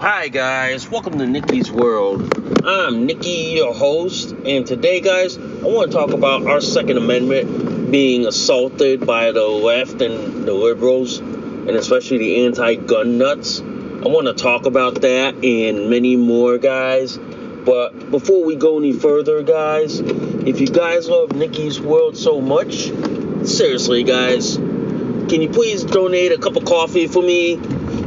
Hi guys, welcome to Nikki's World. I'm Nikki, your host, and today, guys, I want to talk about our Second Amendment being assaulted by the left and the liberals, and especially the anti-gun nuts. I want to talk about that and many more, guys. But before we go any further, guys, if you guys love Nikki's World so much, seriously, guys, can you please donate a cup of coffee for me?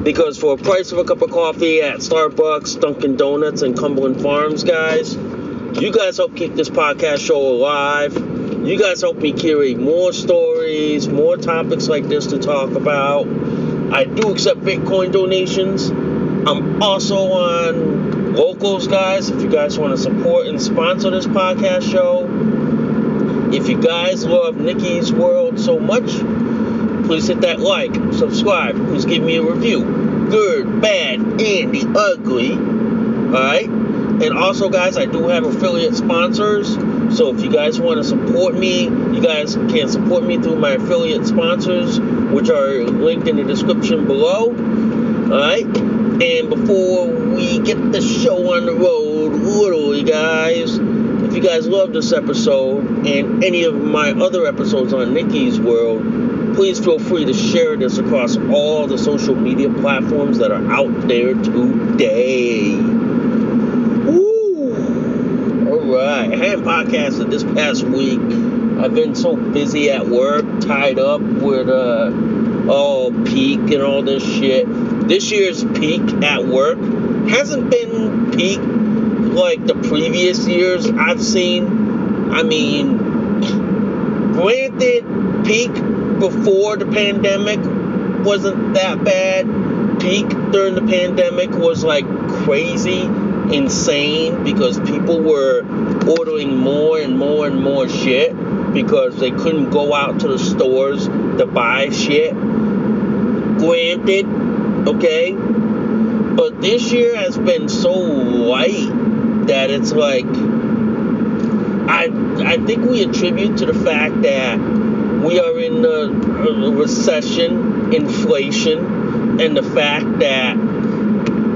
Because for a price of a cup of coffee at Starbucks, Dunkin' Donuts, and Cumberland Farms, guys, you guys help keep this podcast show alive. You guys help me curate more stories, more topics like this to talk about. I do accept Bitcoin donations. I'm also on Locals, guys, if you guys want to support and sponsor this podcast show. If you guys love Nikki's World so much, please hit that like, subscribe, please give me a review. Good, bad, and the ugly. Alright? And also, guys, I do have affiliate sponsors. So if you guys want to support me, you guys can support me through my affiliate sponsors, which are linked in the description below. Alright? And before we get the show on the road, literally, guys, if you guys love this episode and any of my other episodes on Nikki's World, please feel free to share this across all the social media platforms that are out there today. Woo! Alright, I haven't podcasted this past week. I've been so busy at work, tied up with peak and all this shit. This year's peak at work hasn't been peak like the previous years I've seen. I mean, granted, peak before the pandemic wasn't that bad. Peak during the pandemic was like crazy, insane, because people were ordering more and more and more shit because they couldn't go out to the stores to buy shit. Granted, okay? But this year has been so light that it's like, I think we attribute to the fact that we are in the recession, inflation, and the fact that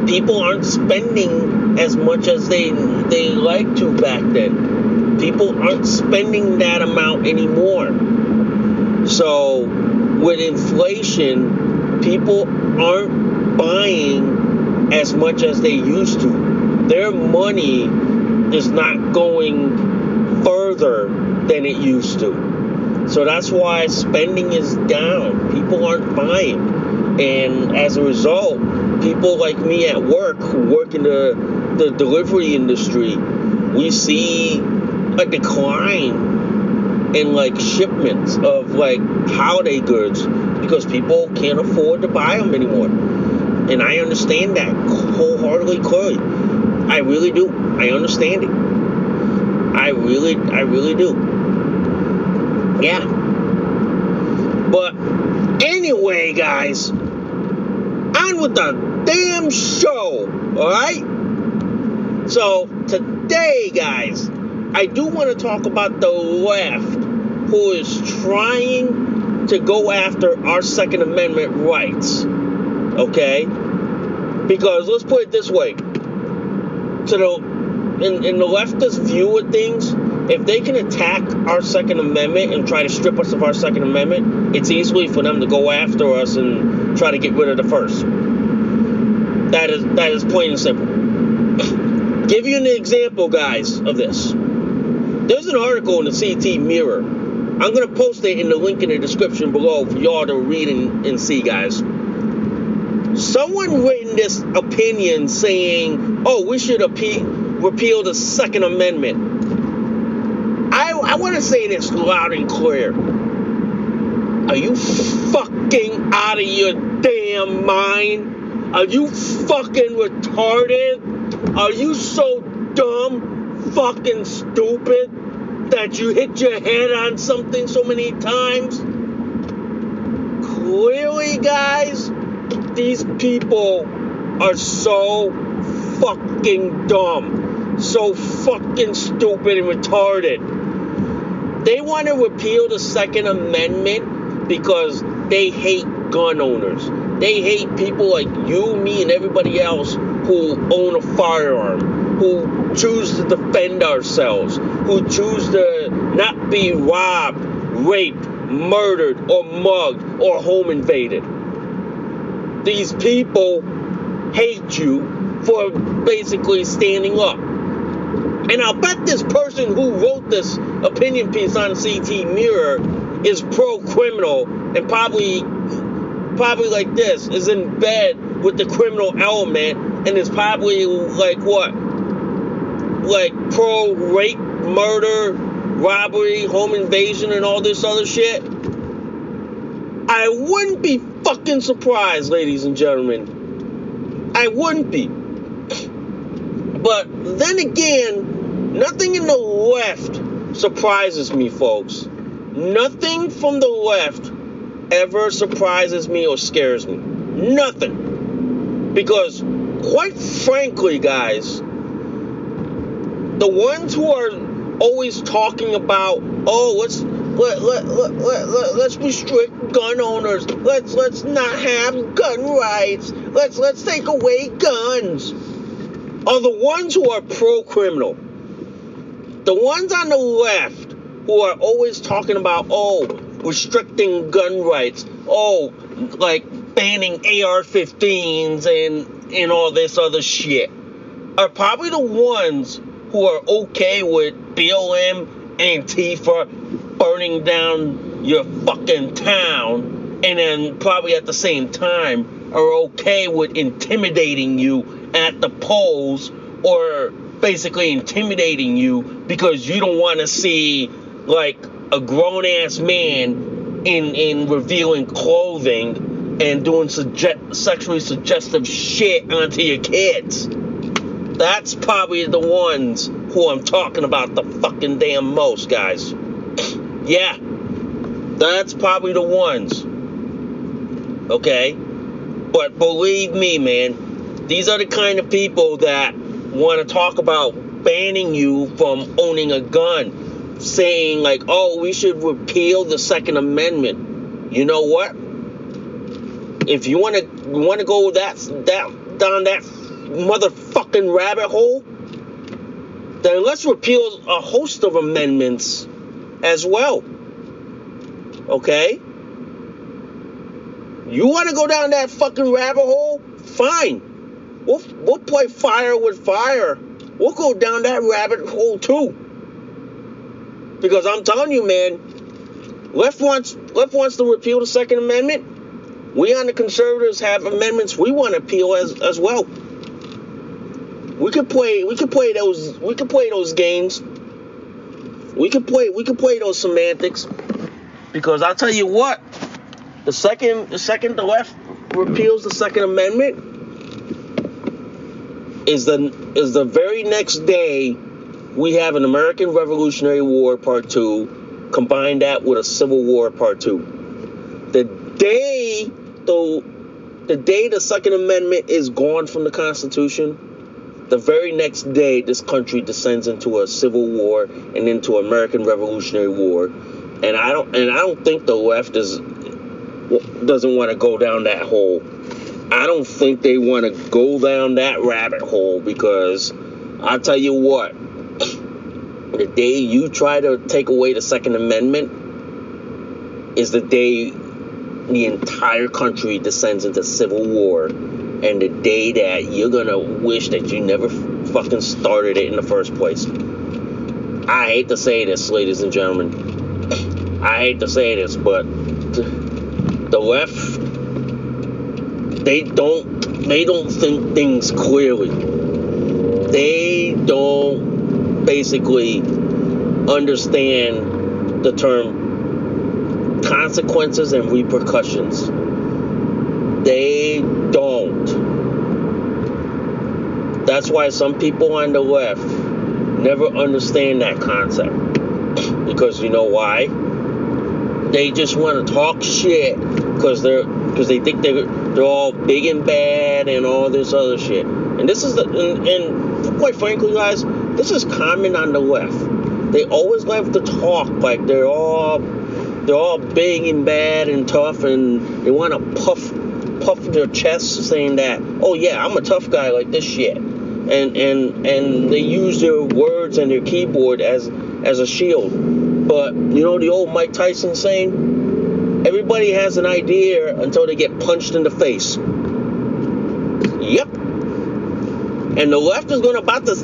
people aren't spending as much as they like to back then. People aren't spending that amount anymore. So with inflation, people aren't buying as much as they used to. Their money is not going further than it used to. So that's why spending is down. People aren't buying. And as a result, people like me at work who work in the delivery industry, we see a decline in like shipments of like holiday goods because people can't afford to buy them anymore. And I understand that wholeheartedly, clearly. I really do. I understand it. I really do. Yeah, But anyway, guys, on with the damn show, alright? So, today, guys, I do want to talk about the left, who is trying to go after our Second Amendment rights, okay? Because, let's put it this way, in the leftist view of things, if they can attack our Second Amendment and try to strip us of our Second Amendment, it's easily for them to go after us and try to get rid of the First. That is plain and simple. Give you an example, guys, of this. There's an article in the CT Mirror. I'm going to post it in the link in the description below for y'all to read and see, guys. Someone written this opinion saying, oh, we should repeal the Second Amendment. I want to say this loud and clear. Are you fucking out of your damn mind? Are you fucking retarded? Are you so dumb, fucking stupid, that you hit your head on something so many times? Clearly, guys, these people are so fucking dumb, so fucking stupid and retarded. They want to repeal the Second Amendment because they hate gun owners. They hate people like you, me, and everybody else who own a firearm, who choose to defend ourselves, who choose to not be robbed, raped, murdered, or mugged, or home invaded. These people hate you for basically standing up. And I'll bet this person who wrote this opinion piece on CT Mirror is pro-criminal and probably like this, is in bed with the criminal element and is probably like what? Like pro-rape, murder, robbery, home invasion, and all this other shit? I wouldn't be fucking surprised, ladies and gentlemen. I wouldn't be. But then again, nothing in the left surprises me, folks. Nothing from the left ever surprises me or scares me. Nothing. Because, quite frankly, guys, the ones who are always talking about, oh, let's restrict gun owners. Let's not have gun rights. Let's take away guns. Are the ones who are pro-criminal. The ones on the left who are always talking about, oh, restricting gun rights, oh, like banning AR-15s and all this other shit, are probably the ones who are okay with BLM, Antifa, burning down your fucking town, and then probably at the same time are okay with intimidating you at the polls or basically intimidating you because you don't want to see like a grown-ass man in revealing clothing and doing sexually suggestive shit onto your kids. That's probably the ones who I'm talking about the fucking damn most, guys. Yeah, that's probably the ones. Okay? But believe me, man, these are the kind of people that want to talk about banning you from owning a gun, saying like, oh, we should repeal the Second Amendment. You know what? If you want to go that down that motherfucking rabbit hole, then let's repeal a host of amendments as well. Okay? You want to go down that fucking rabbit hole? Fine. We'll play fire with fire. We'll go down that rabbit hole too. Because I'm telling you, man, left wants to repeal the Second Amendment. We on the conservatives have amendments we want to appeal as well. We could play those games. We could play those semantics. Because I'll tell you what, the second the left repeals the Second Amendment, is the very next day we have an American Revolutionary War Part 2, combine that with a Civil War Part 2. The day the Second Amendment is gone from the Constitution, the very next day this country descends into a civil war and into American Revolutionary War. And I don't think the left doesn't want to go down that hole. I don't think they want to go down that rabbit hole, because I'll tell you what, the day you try to take away the Second Amendment is the day the entire country descends into civil war, and the day that you're gonna wish that you never fucking started it in the first place. I hate to say this, ladies and gentlemen. I hate to say this, but the left, they don't think things clearly. They don't basically understand the term consequences and repercussions. They don't. That's why some people on the left never understand that concept. Because you know why? They just want to talk shit because they think they're all big and bad and all this other shit. And this is and quite frankly, guys, this is common on the left. They always love to talk like they're all big and bad and tough, and they want to puff their chests saying that, oh yeah, I'm a tough guy like this shit. And they use their words and their keyboard as a shield. But you know the old Mike Tyson saying, everybody has an idea until they get punched in the face. Yep. And the left is going to about to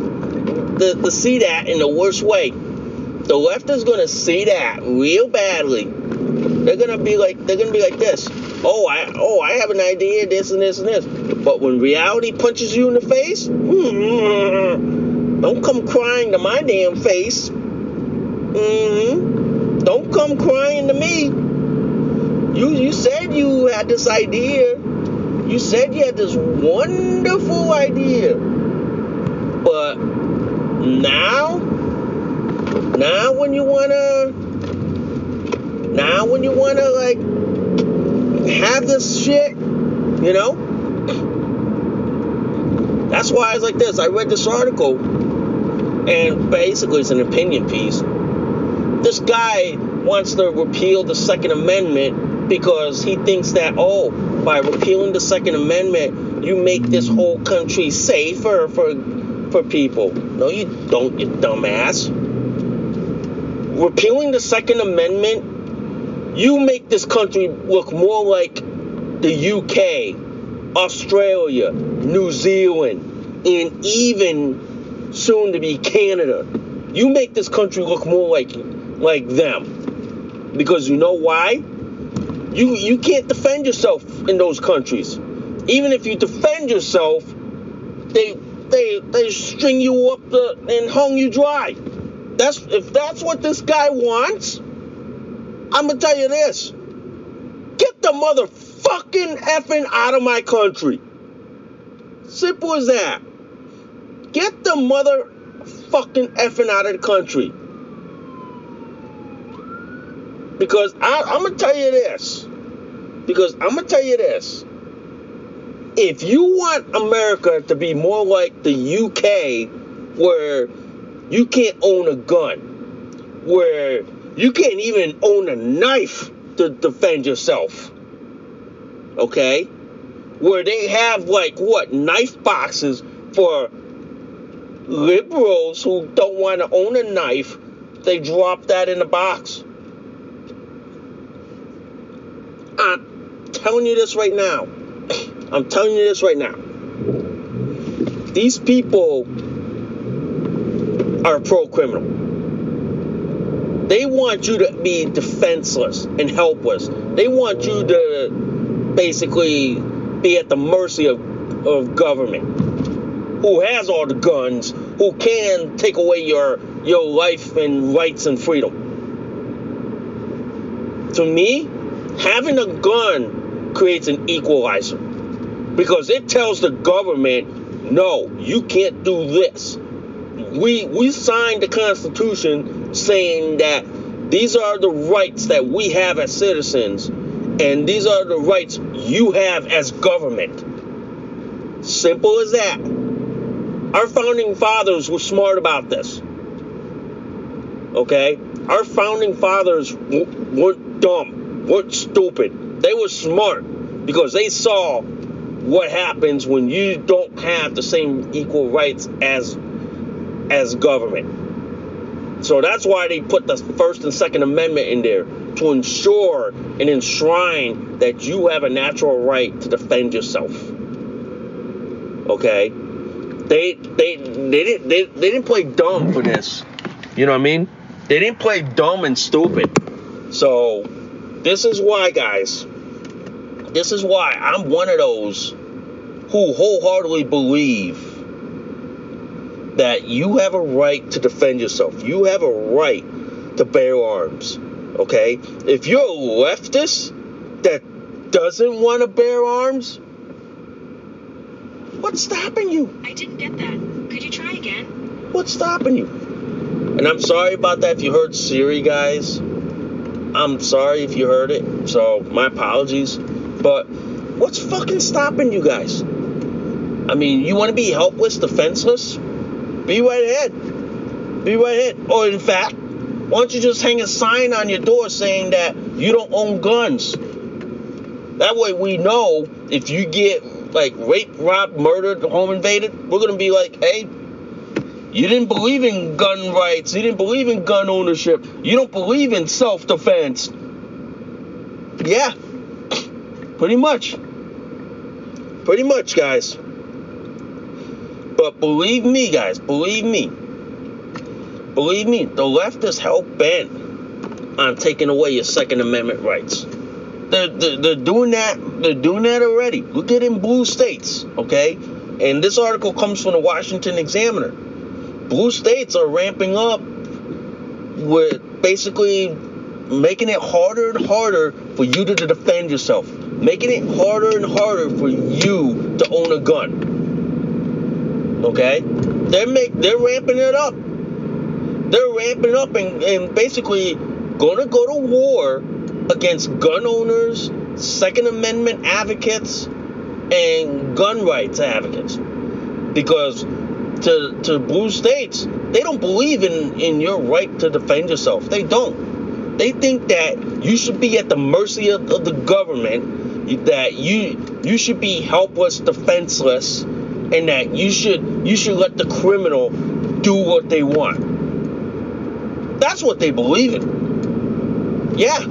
see that in the worst way. The left is gonna see that real badly. They're gonna be like this. Oh, I have an idea, this and this and this. But when reality punches you in the face, don't come crying to my damn face. Don't come crying to me. You said you had this idea. You said you had this wonderful idea. But now when you wanna like have this shit, you know? That's why it's like this. I read this article, and basically it's an opinion piece. This guy wants to repeal the Second Amendment because he thinks that, oh, by repealing the Second Amendment, you make this whole country safer for people. No, you don't, you dumbass. Repealing the Second Amendment, you make this country look more like the UK, Australia, New Zealand, and even soon to be Canada. You make this country look more like them. Because you know why? You can't defend yourself in those countries. Even if you defend yourself, they string you up and hung you dry. If that's what this guy wants, I'm gonna tell you this. Get the motherfucking effing out of my country. Simple as that. Get the motherfucking effing out of the country. Because I'm gonna tell you this. If you want America to be more like the UK, where you can't own a gun, where you can't even own a knife to defend yourself, okay? Where they have, knife boxes for liberals who don't want to own a knife. They drop that in the box. I'm telling you this right now. These people are pro-criminal. They want you to be defenseless and helpless. They want you to basically be at the mercy of government, who has all the guns, who can take away your life and rights and freedom. To me, having a gun creates an equalizer, because it tells the government, no, you can't do this. We signed the Constitution saying that these are the rights that we have as citizens, And these are the rights you have as government. Simple as that. Our founding fathers were smart about this. Okay? Our founding fathers weren't dumb, weren't stupid. They were smart because they saw what happens when you don't have the same equal rights as government. So that's why they put the First and Second Amendment in there, to ensure and enshrine that you have a natural right to defend yourself. Okay? They didn't play dumb for this. You know what I mean? They didn't play dumb and stupid. So this is why, guys. This is why I'm one of those who wholeheartedly believe that you have a right to defend yourself. You have a right to bear arms. Okay? If you're a leftist that doesn't want to bear arms, what's stopping you? I didn't get that. Could you try again? What's stopping you? And I'm sorry about that if you heard Siri, guys. I'm sorry if you heard it. So, my apologies. But what's fucking stopping you guys? I mean, you want to be helpless, defenseless? Be right ahead. Be right ahead. Or in fact, why don't you just hang a sign on your door saying that you don't own guns? That way we know if you get, like, raped, robbed, murdered, home invaded, we're going to be like, hey, you didn't believe in gun rights. You didn't believe in gun ownership. You don't believe in self-defense. Yeah. Pretty much, guys. But believe me, guys. Believe me. The left is hell-bent on taking away your Second Amendment rights. They're doing that. They're doing that already. Look at in blue states, okay? And this article comes from the Washington Examiner. Blue states are ramping up with basically making it harder and harder for you to defend yourself. Making it harder and harder for you to own a gun. Okay? They're ramping it up. They're ramping up and basically going to go to war against gun owners, Second Amendment advocates, and gun rights advocates. Because to blue states, they don't believe in your right to defend yourself. They don't. They think that you should be at the mercy of the government, that you should be helpless, defenseless, and that you should let the criminal do what they want. That's what they believe in. Yeah. A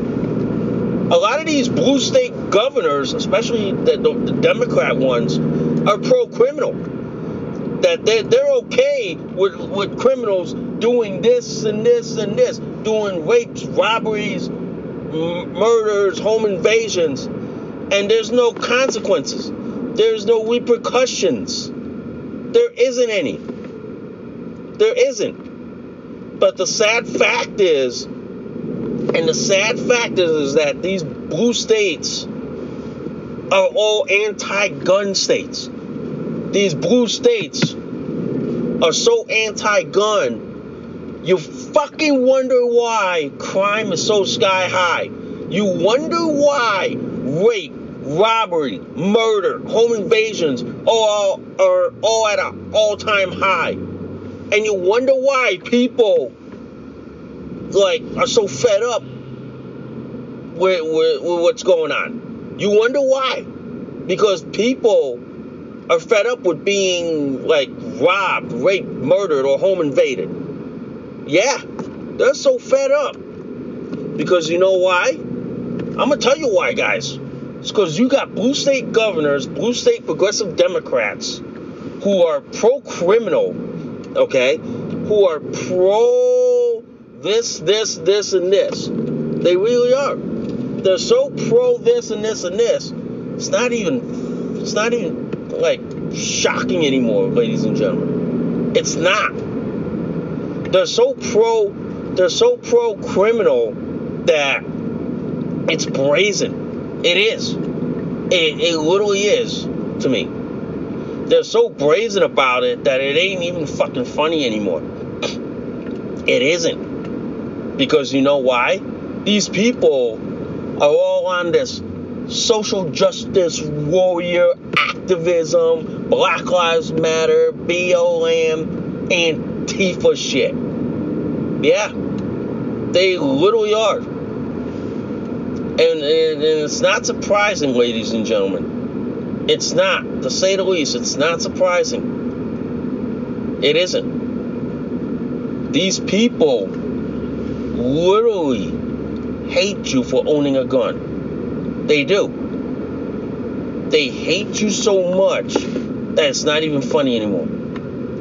lot of these blue state governors, especially the Democrat ones, are pro-criminal. That they're okay with criminals doing this and this and this, doing rapes, robberies, murders, home invasions. And there's no consequences. There's no repercussions. There isn't any. There isn't. But the sad fact is, is that these blue states are all anti-gun states. These blue states are so anti-gun, you fucking wonder why crime is so sky high. You wonder why rape, robbery, murder, home invasions are all at an all-time high. And you wonder why people are so fed up with what's going on. You wonder why. Because people are fed up with being robbed, raped, murdered, or home invaded. Yeah, they're so fed up. Because you know why? I'm going to tell you why, guys. It's because you got blue state governors, blue state progressive Democrats who are pro-criminal, okay, who are pro this, and this. They really are. They're so pro this and this and this. It's not even shocking anymore, ladies and gentlemen. It's not. They're so pro-criminal that it's brazen. It is. It literally is to me. They're so brazen about it that it ain't even fucking funny anymore. It isn't. Because you know why? These people are all on this social justice warrior activism, Black Lives Matter, BLM, Antifa shit. Yeah, they literally are. And it's not surprising, ladies and gentlemen. It's not, to say the least, it's not surprising. It isn't. These people literally hate you for owning a gun. They do. They hate you so much that it's not even funny anymore.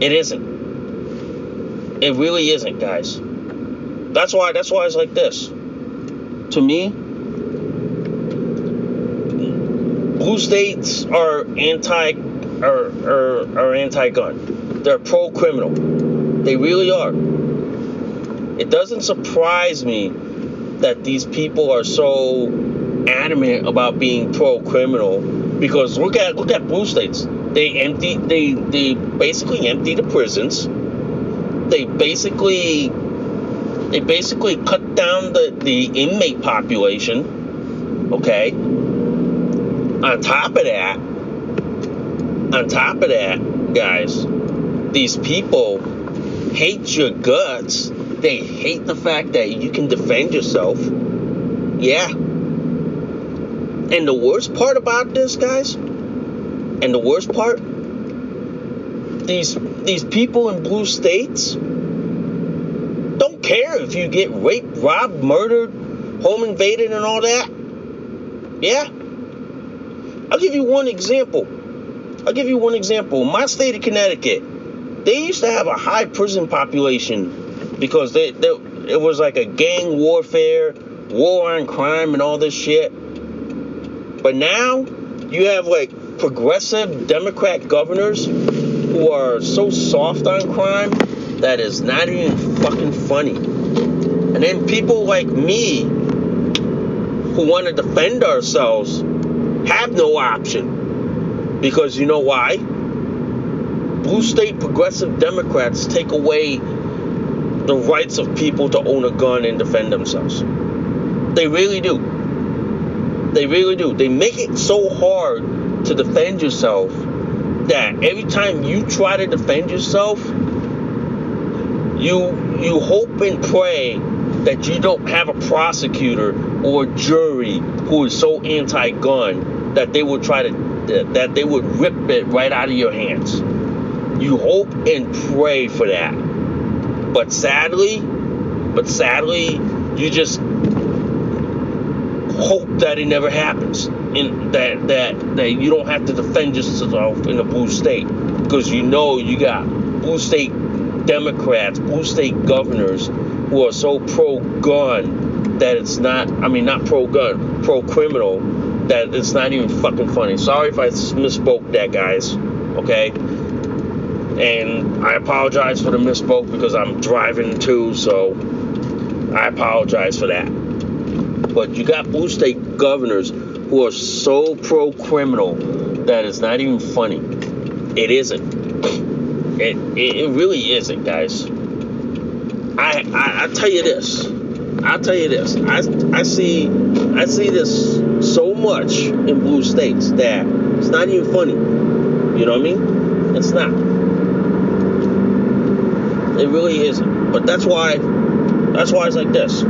It isn't. It really isn't, guys. That's why it's like this. To me, blue states are anti-gun. They're pro-criminal. They really are. It doesn't surprise me that these people are so adamant about being pro-criminal, because look at blue states. They basically empty the prisons. They basically cut down the inmate population. Okay. On top of that, guys, these people hate your guts. They hate the fact that you can defend yourself. Yeah. And the worst part about this, guys, these people in blue states don't care if you get raped, robbed, murdered, home invaded, and all that. Yeah. I'll give you one example. My state of Connecticut, they used to have a high prison population, because it was like a gang warfare, war on crime, and all this shit. But now you have like progressive Democrat governors who are so soft on crime that it's not even fucking funny. And then people like me who want to defend ourselves have no option, because you know why? Blue state progressive Democrats take away the rights of people to own a gun and defend themselves. They really do. They really do. They make it so hard to defend yourself that every time you try to defend yourself, you hope and pray that you don't have a prosecutor or a jury who is so anti-gun that they will that they would rip it right out of your hands. You hope and pray for that. But sadly, you just hope that it never happens, and that you don't have to defend yourself in a blue state, because you know you got blue state Democrats, blue state governors who are so pro-gun that it's not, I mean, not pro-gun, pro-criminal, that it's not even fucking funny. Sorry if I misspoke that, guys, okay? And I apologize for the misspoke, because I'm driving too, so I apologize for that. But you got blue state governors who are so pro-criminal that it's not even funny. It isn't. It really isn't, guys. I tell you this. I see this so much in blue states that it's not even funny. You know what I mean? It's not. It really isn't. But that's why it's like this.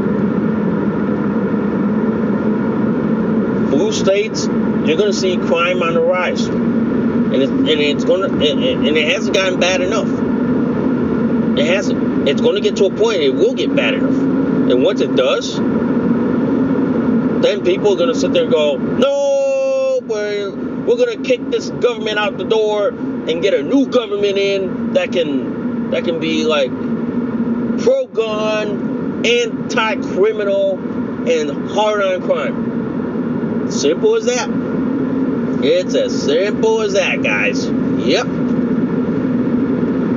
Blue states, you're gonna see crime on the rise, and it hasn't gotten bad enough. It hasn't. It's gonna get to a point. It will get bad enough, and once it does, then people are gonna sit there and go, "No, we're gonna kick this government out the door and get a new government in that can be like pro-gun, anti-criminal, and hard on crime." Simple as that. It's as simple as that, guys. Yep.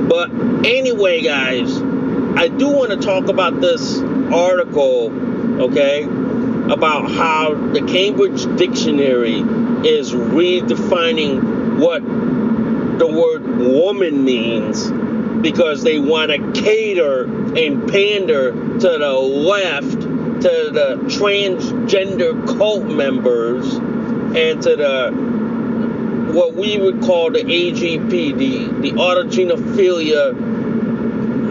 But anyway, guys, I do want to talk about this article, okay, about how the Cambridge Dictionary is redefining what the word woman means, because they want to cater and pander to the left, to the transgender cult members, and to the what we would call the AGP, the autogenophilia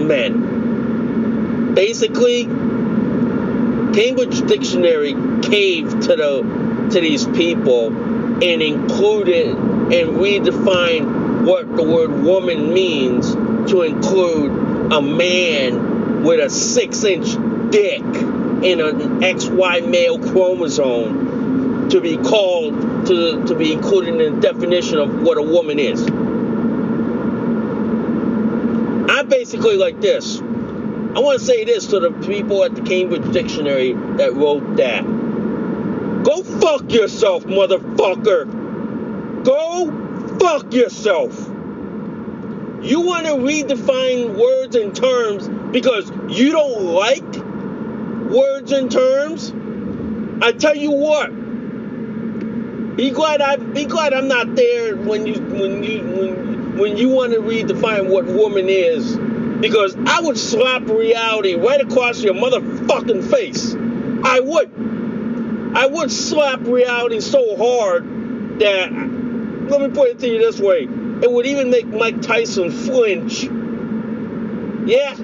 men. Basically, Cambridge Dictionary caved to these people and included and redefined what the word woman means to include a man with a 6-inch dick in an XY male chromosome to be called to be included in the definition of what a woman is. I'm basically like this. I want to say this to the people at the Cambridge Dictionary that wrote that. Go fuck yourself, motherfucker. Go fuck yourself. You want to redefine words and terms because you don't like words and terms? I tell you what. Be glad I'm not there when you want to redefine what woman is. Because I would slap reality right across your motherfucking face. I would slap reality so hard that, let me put it to you this way, it would even make Mike Tyson flinch. Yeah.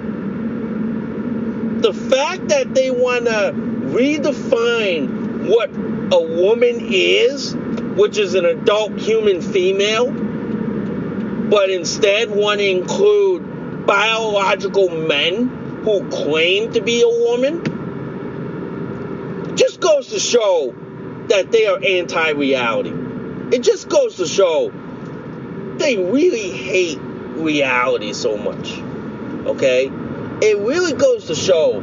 The fact that they want to redefine what a woman is, which is an adult human female, but instead want to include biological men who claim to be a woman, just goes to show that they are anti-reality. It just goes to show they really hate reality so much. Okay? It really goes to show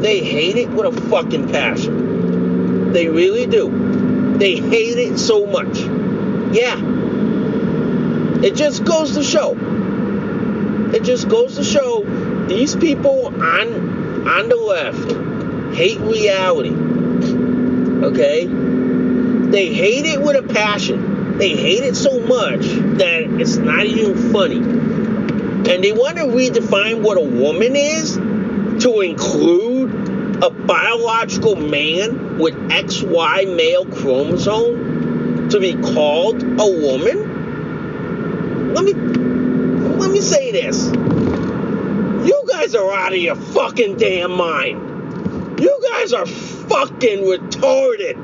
they hate it with a fucking passion. They really do. They hate it so much. Yeah. It just goes to show. It just goes to show these people on the left hate reality, okay? They hate it with a passion. They hate it so much that it's not even funny. And they want to redefine what a woman is to include a biological man with XY male chromosome to be called a woman? Let me say this. You guys are out of your fucking damn mind. You guys are fucking retarded.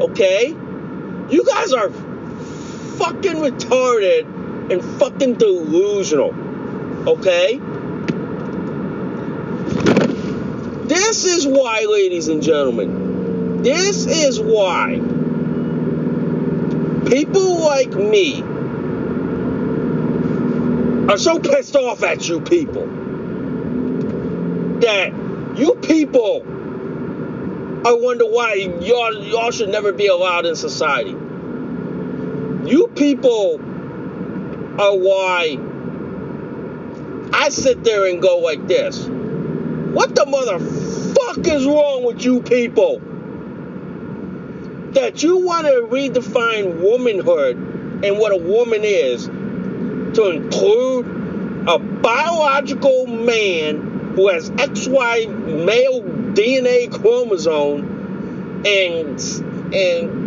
Okay? You guys are fucking retarded and fucking delusional. Okay? This is why, ladies and gentlemen, this is why people like me are so pissed off at you people that you people, I wonder why y'all should never be allowed in society. You people are why I sit there and go like this. What the motherfuck is wrong with you people? That you want to redefine womanhood and what a woman is to include a biological man who has XY male DNA chromosome and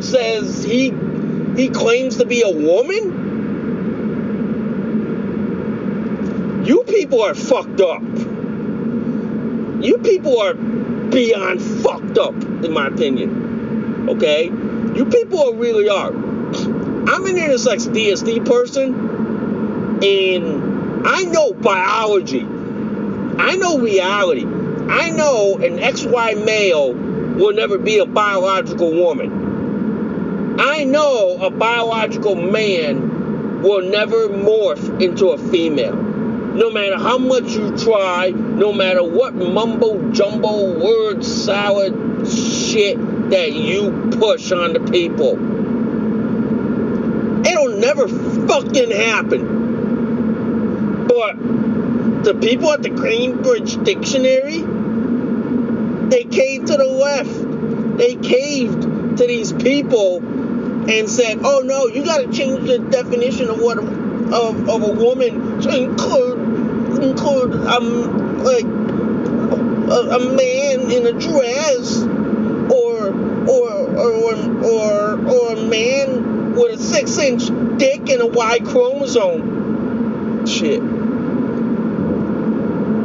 says he claims to be a woman? You people are fucked up. You people are beyond fucked up, in my opinion. Okay? You people really are. I'm an intersex DSD person. And I know biology. I know reality. I know an XY male will never be a biological woman. I know a biological man will never morph into a female. No matter how much you try, no matter what mumbo jumbo word salad shit that you push on the people, it'll never fucking happen. But the people at the Cambridge Dictionary, they caved to the left. They caved to these people and said, oh no, you gotta change the definition of what of a woman to include like a man in a dress or with a 6-inch dick and a Y chromosome. Shit.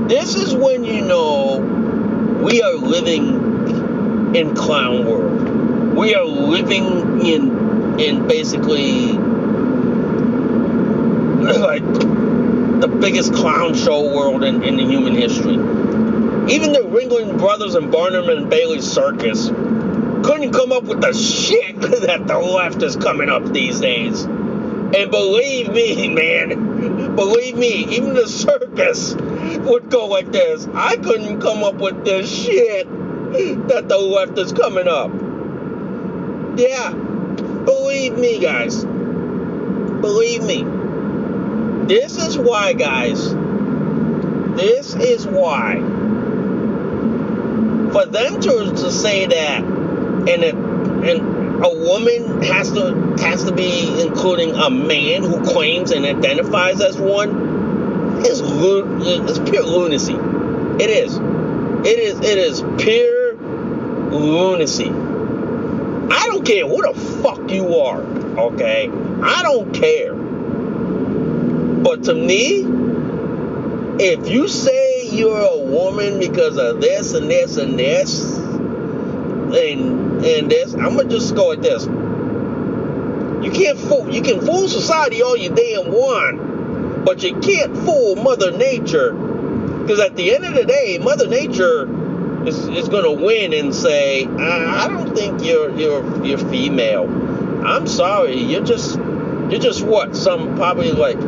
This is when you know we are living in clown world. We are living in basically like the biggest clown show world in the human history. Even the Ringling Brothers and Barnum and Bailey Circus couldn't come up with the shit that the left is coming up these days. And believe me, man, believe me, even the circus would go like this. I couldn't come up with the shit that the left is coming up. Yeah, believe me, guys. Believe me. This is why, guys. This is why. For them to say that and a woman has to be including a man who claims and identifies as one is pure lunacy. It is pure lunacy. I don't care who the fuck you are, okay? I don't care. But to me, if you say you're a woman because of this and this and this and this, I'm gonna just go at this. You can fool society all you damn want, but you can't fool Mother Nature, because at the end of the day, Mother Nature is gonna win and say, I don't think you're female. I'm sorry, you're just what, some probably like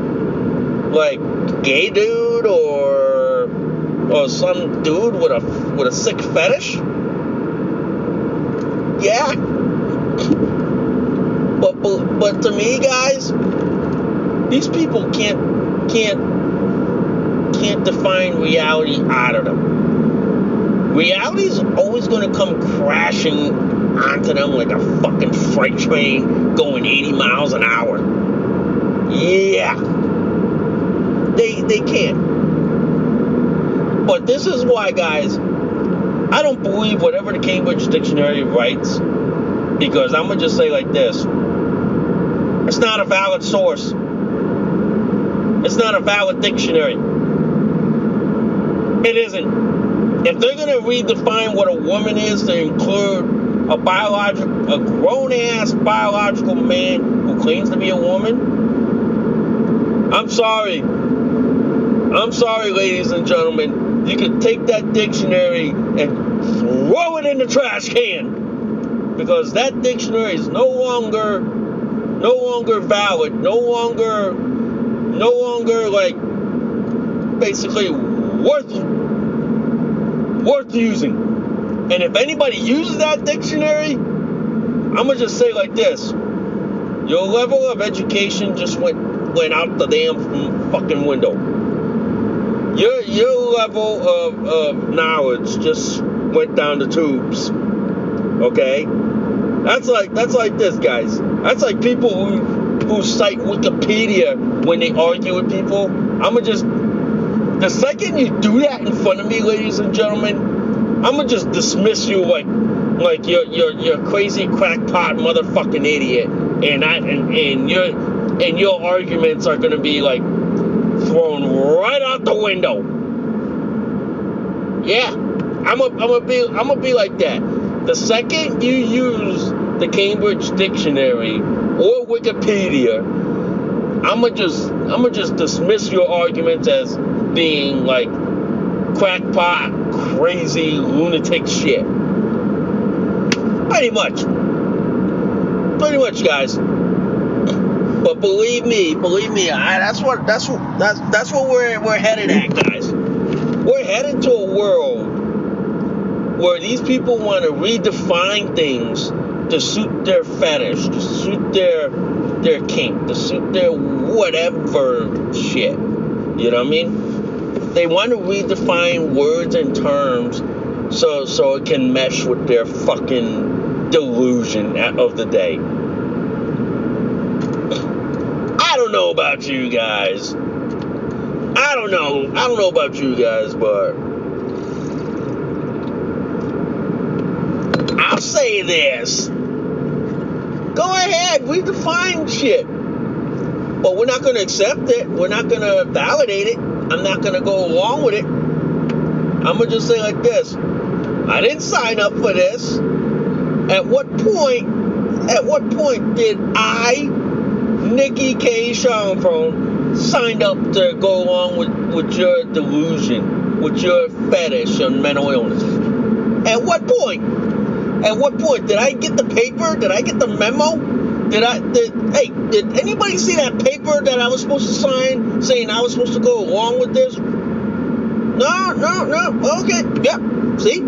gay dude or some dude with a sick fetish. Yeah, but to me, guys, these people can't define reality out of them. Reality is always going to come crashing onto them like a fucking freight train going 80 miles an hour. Yeah, they can't. But this is why, guys. I don't believe whatever the Cambridge Dictionary writes, because I'm going to just say like this. It's not a valid source. It's not a valid dictionary. It isn't. If they're going to redefine what a woman is to include a grown-ass biological man who claims to be a woman, I'm sorry. I'm sorry, ladies and gentlemen. You can take that dictionary and throw it in the trash can, because that dictionary is no longer valid, no longer like basically worth using. And if anybody uses that dictionary, I'm gonna just say like this: your level of education just went out the damn fucking window. Your level of knowledge just went down the tubes. Okay? That's like this, guys. That's like people who cite Wikipedia when they argue with people. I'ma just, the second you do that in front of me, ladies and gentlemen, I'ma just dismiss you like you're crazy crackpot motherfucking idiot, and your arguments are gonna be like thrown right out the window. Yeah, I'm gonna be like that. The second you use the Cambridge Dictionary or Wikipedia, I'm gonna just dismiss your arguments as being like crackpot, crazy, lunatic shit. Pretty much, guys. But believe me, that's what we're headed at, guys. We're headed to a world where these people want to redefine things to suit their fetish, to suit their kink, to suit their whatever shit. You know what I mean? They want to redefine words and terms so it can mesh with their fucking delusion of the day. Know about you guys. I don't know about you guys, but I'll say this. Go ahead. We defined shit. But we're not going to accept it. We're not going to validate it. I'm not going to go along with it. I'm going to just say like this. I didn't sign up for this. At what point did I, Nikki K. Schoenfeld, sign up to go along with your delusion, with your fetish on mental illness? At what point? At what point? Did I get the paper? Did I get the memo? Did anybody see that paper that I was supposed to sign saying I was supposed to go along with this? No. Okay. Yep. See?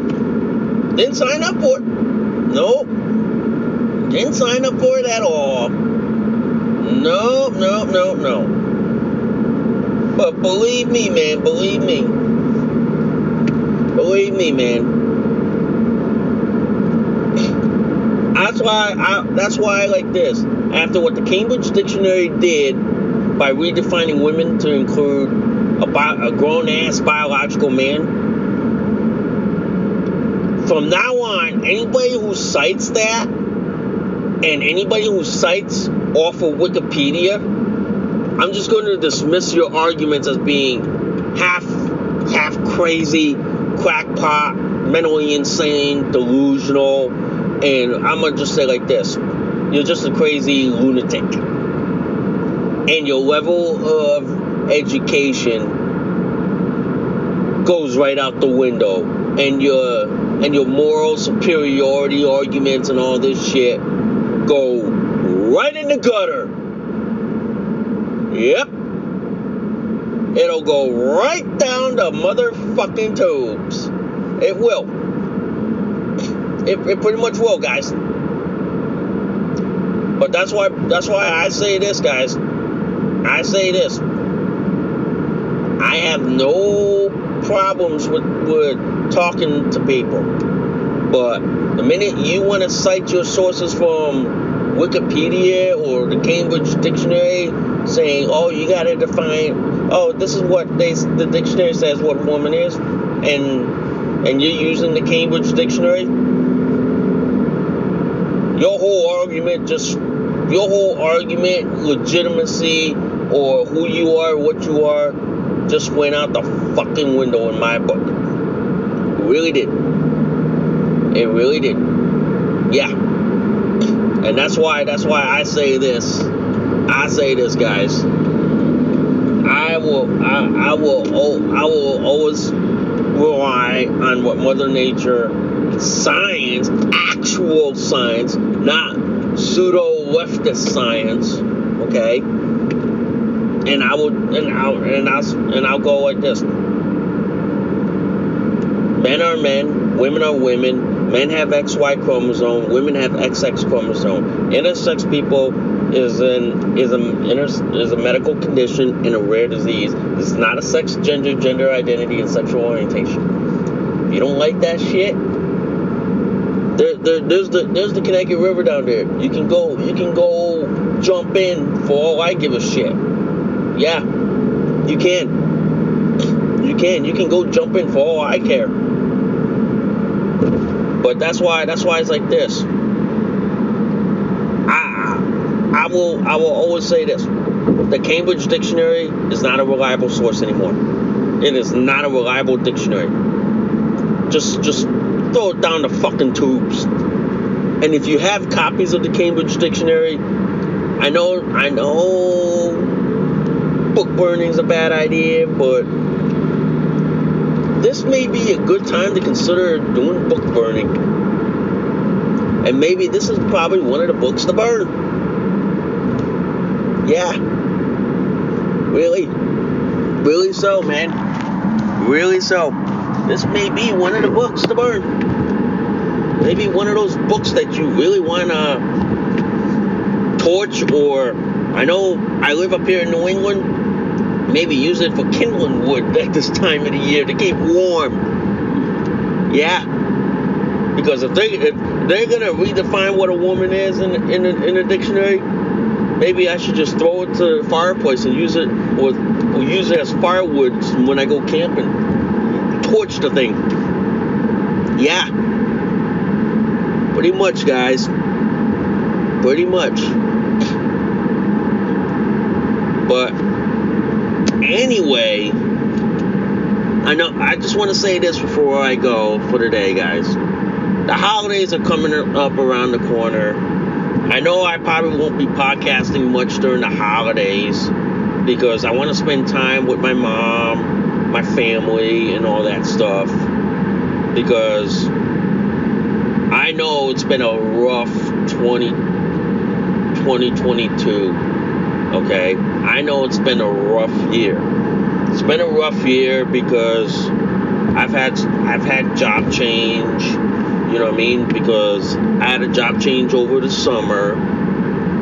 Didn't sign up for it. Nope. Didn't sign up for it at all. No. But believe me, man. Believe me, man. That's why I like this. After what the Cambridge Dictionary did by redefining women to include a grown-ass biological man, from now on, anybody who cites that and anybody who cites off of Wikipedia, I'm just going to dismiss your arguments as being half crazy, crackpot, mentally insane, delusional, and I'm going to just say like this. You're just a crazy lunatic. And your level of education goes right out the window. And your moral superiority arguments and all this shit go right in the gutter. Yep. It'll go right down the motherfucking tubes. It will. It pretty much will, guys. But that's why I say this, guys. I say this. I have no problems with talking to people. But the minute you want to cite your sources from Wikipedia or the Cambridge Dictionary saying, oh, you got to define, oh, this is what the dictionary says what a woman is, and you're using the Cambridge Dictionary, your whole argument, legitimacy, or who you are, what you are, just went out the fucking window in my book. It really did. Yeah. And that's why I say this, guys. I will always rely on what Mother Nature, science, actual science, not pseudo-leftist science, okay? And I'll go like this. Men are men, women are women, men have XY chromosome, women have XX chromosome. Intersex people is a medical condition and a rare disease. It's not a sex, gender identity, and sexual orientation. If you don't like that shit, There's the Connecticut River down there. You can go jump in for all I give a shit. Yeah, you can go jump in for all I care. But that's why it's like this. I will always say this. The Cambridge Dictionary is not a reliable source anymore. It is not a reliable dictionary. Just throw it down the fucking tubes. And if you have copies of the Cambridge Dictionary, I know book burning's a bad idea, but this may be a good time to consider doing book burning. And maybe this is probably one of the books to burn. Yeah. Really? Really so, man. Really so. This may be one of the books to burn. Maybe one of those books that you really want to torch, or I know I live up here in New England. Maybe use it for kindling wood at this time of the year to keep warm. Yeah, because if they're gonna redefine what a woman is in the dictionary, maybe I should just throw it to the fireplace and use it, or use it as firewood when I go camping. Torch the thing. Yeah. Pretty much, guys. pretty much. But anyway, I know I just want to say this before I go for today, guys. The holidays are coming up around the corner. I know I probably won't be podcasting much during the holidays because I want to spend time with my mom, my family, and all that stuff, because I know it's been a rough 2022, okay? I know it's been a rough year. It's been a rough year because I've had job change, you know what I mean? Because I had a job change over the summer,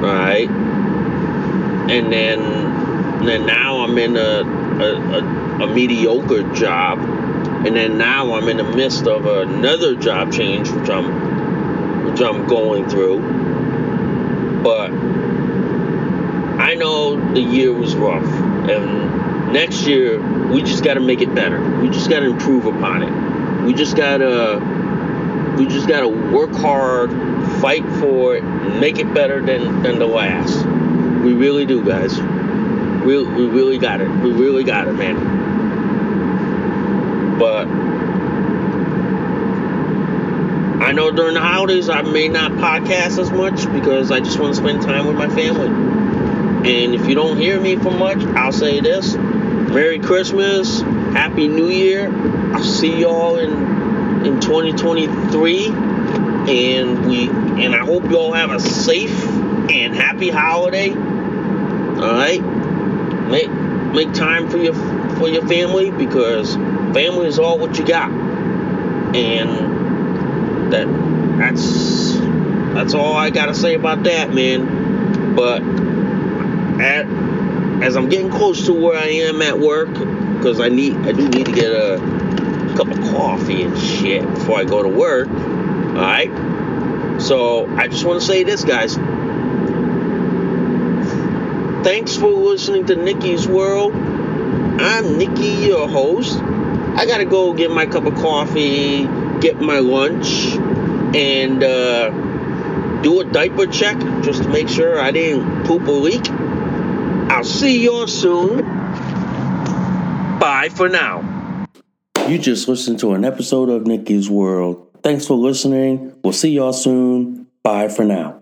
right? And then now I'm in a mediocre job. And then now I'm in the midst of another job change, which I'm going through. But I know the year was rough, and next year we just got to make it better. We just got to improve upon it. We just gotta work hard, fight for it, make it better than the last. We really do, guys. We really got it. We really got it, man. But I know during the holidays I may not podcast as much because I just want to spend time with my family. And if you don't hear me for much, I'll say this. Merry Christmas. Happy New Year. I'll see y'all in 2023. And I hope y'all have a safe and happy holiday. Alright? Make time for your family, because family is all what you got, and that's all I gotta say about that, man. But as I'm getting close to where I am at work, because I do need to get a cup of coffee and shit before I go to work. All right, so I just want to say this, guys. Thanks for listening to Nikki's World. I'm Nikki, your host. I gotta go get my cup of coffee, get my lunch, and do a diaper check just to make sure I didn't poop a leak. I'll see y'all soon. Bye for now. You just listened to an episode of Nikki's World. Thanks for listening. We'll see y'all soon. Bye for now.